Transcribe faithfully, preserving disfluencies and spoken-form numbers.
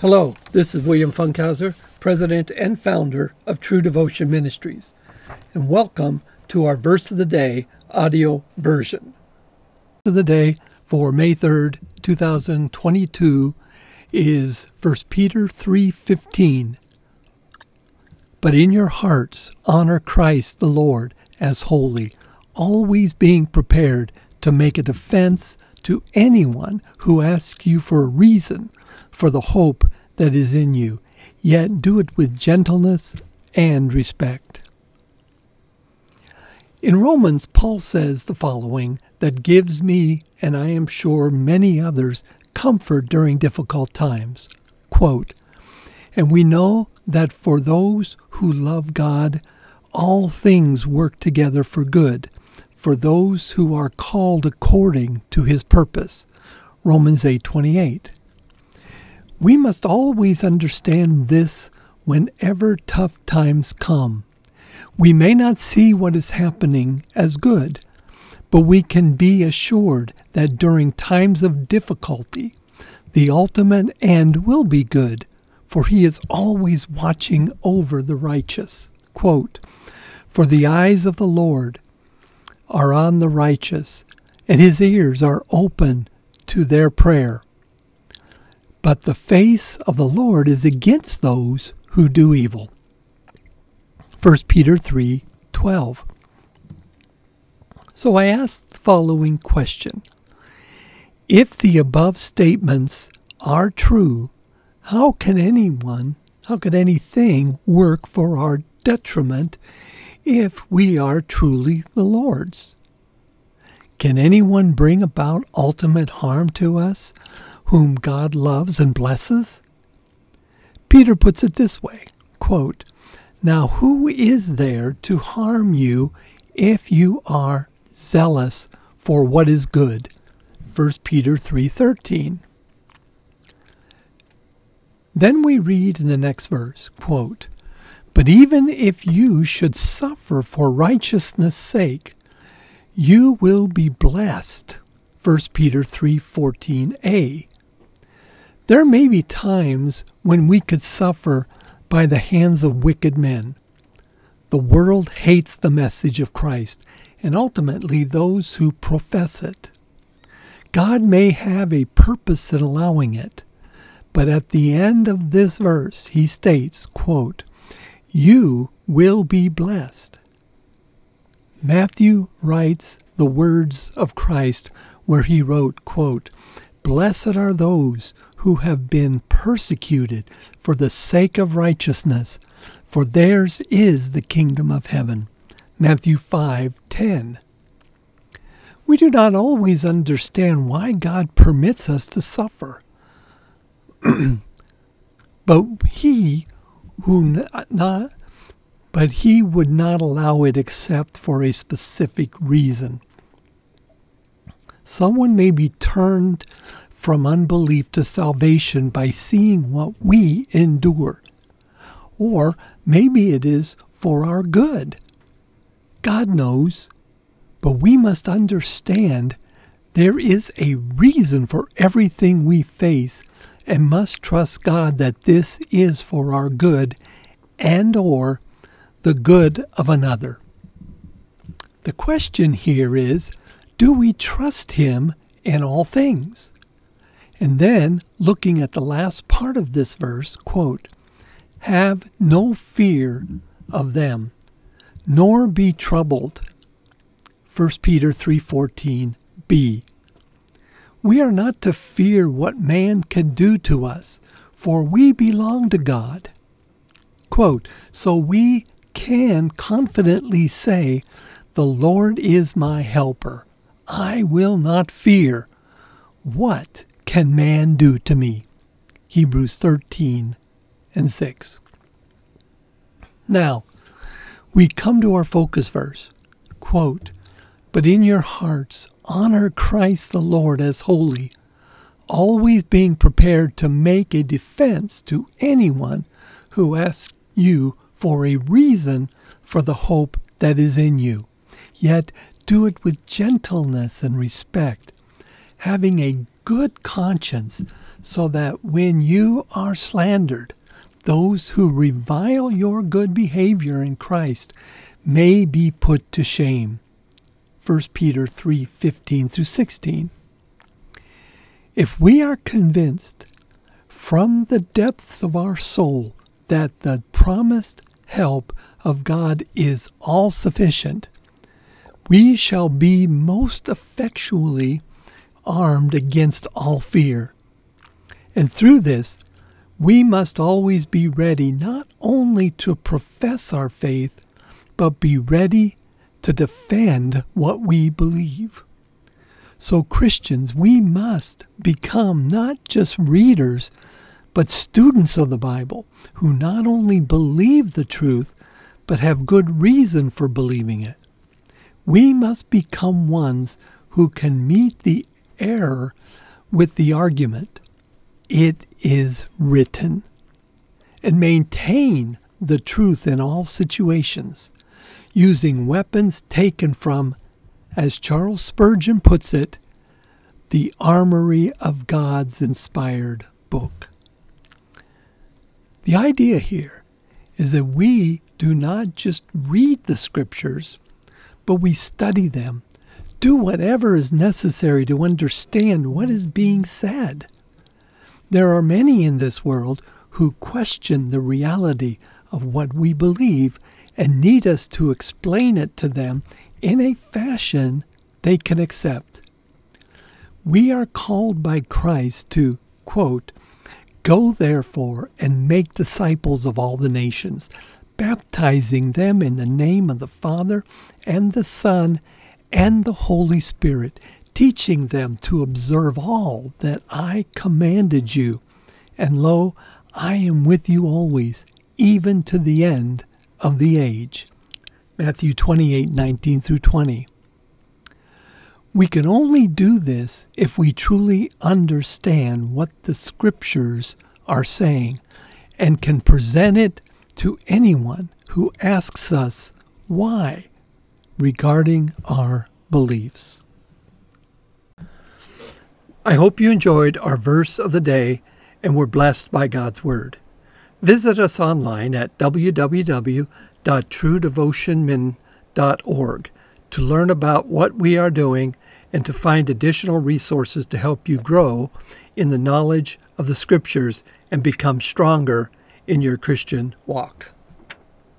Hello, this is William Funkhauser, President and Founder of True Devotion Ministries, and welcome to our Verse of the Day audio version. Verse of the Day for May third, two thousand twenty-two is First Peter three fifteen. But in your hearts honor Christ the Lord as holy, always being prepared to make a defense to anyone who asks you for a reason for the hope that is in you, yet do it with gentleness and respect. In Romans, Paul says the following that gives me, and I am sure many others, comfort during difficult times. Quote, "And we know that for those who love God, all things work together for good, for those who are called according to his purpose." Romans eight twenty-eight. We must always understand this whenever tough times come. We may not see what is happening as good, but we can be assured that during times of difficulty, the ultimate end will be good, for he is always watching over the righteous. Quote, "For the eyes of the Lord are on the righteous, and his ears are open to their prayer. But the face of the Lord is against those who do evil." First Peter three twelve. So I asked the following question. If the above statements are true, how can anyone, how could anything work for our detriment if we are truly the Lord's? Can anyone bring about ultimate harm to us whom God loves and blesses? Peter puts it this way, quote, "Now who is there to harm you if you are zealous for what is good?" First Peter three thirteen. Then we read in the next verse, quote, "But even if you should suffer for righteousness' sake, you will be blessed." First Peter three fourteen a. There may be times when we could suffer by the hands of wicked men. The world hates the message of Christ, and ultimately those who profess it. God may have a purpose in allowing it, but at the end of this verse he states, quote, "You will be blessed." Matthew writes the words of Christ where he wrote, quote, "Blessed are those who have been persecuted for the sake of righteousness, for theirs is the kingdom of heaven." Matthew five ten. We do not always understand why God permits us to suffer. but he who not, not but he would not allow it except for a specific reason. Someone may be turned from unbelief to salvation by seeing what we endure. Or maybe it is for our good. God knows, but we must understand there is a reason for everything we face and must trust God that this is for our good and or the good of another. The question here is, do we trust him in all things? And then, looking at the last part of this verse, quote, "Have no fear of them, nor be troubled." First Peter three fourteen b. We are not to fear what man can do to us, for we belong to God. Quote, "So we can confidently say, the Lord is my helper. I will not fear. What can man do to me?" Hebrews thirteen and six. Now, we come to our focus verse. Quote, "But in your hearts honor Christ the Lord as holy, always being prepared to make a defense to anyone who asks you for a reason for the hope that is in you. Yet do it with gentleness and respect, having a good conscience, so that when you are slandered, those who revile your good behavior in Christ may be put to shame. First Peter three fifteen through sixteen. If we are convinced from the depths of our soul that the promised help of God is all-sufficient, we shall be most effectually armed against all fear. And through this, we must always be ready not only to profess our faith, but be ready to defend what we believe. So Christians, we must become not just readers, but students of the Bible who not only believe the truth, but have good reason for believing it. We must become ones who can meet the error with the argument, "It is written," and maintain the truth in all situations, using weapons taken from, as Charles Spurgeon puts it, the armory of God's inspired book. The idea here is that we do not just read the scriptures, but we study them, do whatever is necessary to understand what is being said. There are many in this world who question the reality of what we believe and need us to explain it to them in a fashion they can accept. We are called by Christ to, quote, "Go therefore and make disciples of all the nations, baptizing them in the name of the Father and the Son and the Holy Spirit, teaching them to observe all that I commanded you. And lo, I am with you always, even to the end of the age." Matthew twenty-eight nineteen through twenty. We can only do this if we truly understand what the scriptures are saying and can present it to anyone who asks us why regarding our beliefs. I hope you enjoyed our verse of the day and were blessed by God's Word. Visit us online at w w w dot true devotion min dot org to learn about what we are doing and to find additional resources to help you grow in the knowledge of the Scriptures and become stronger in your Christian walk.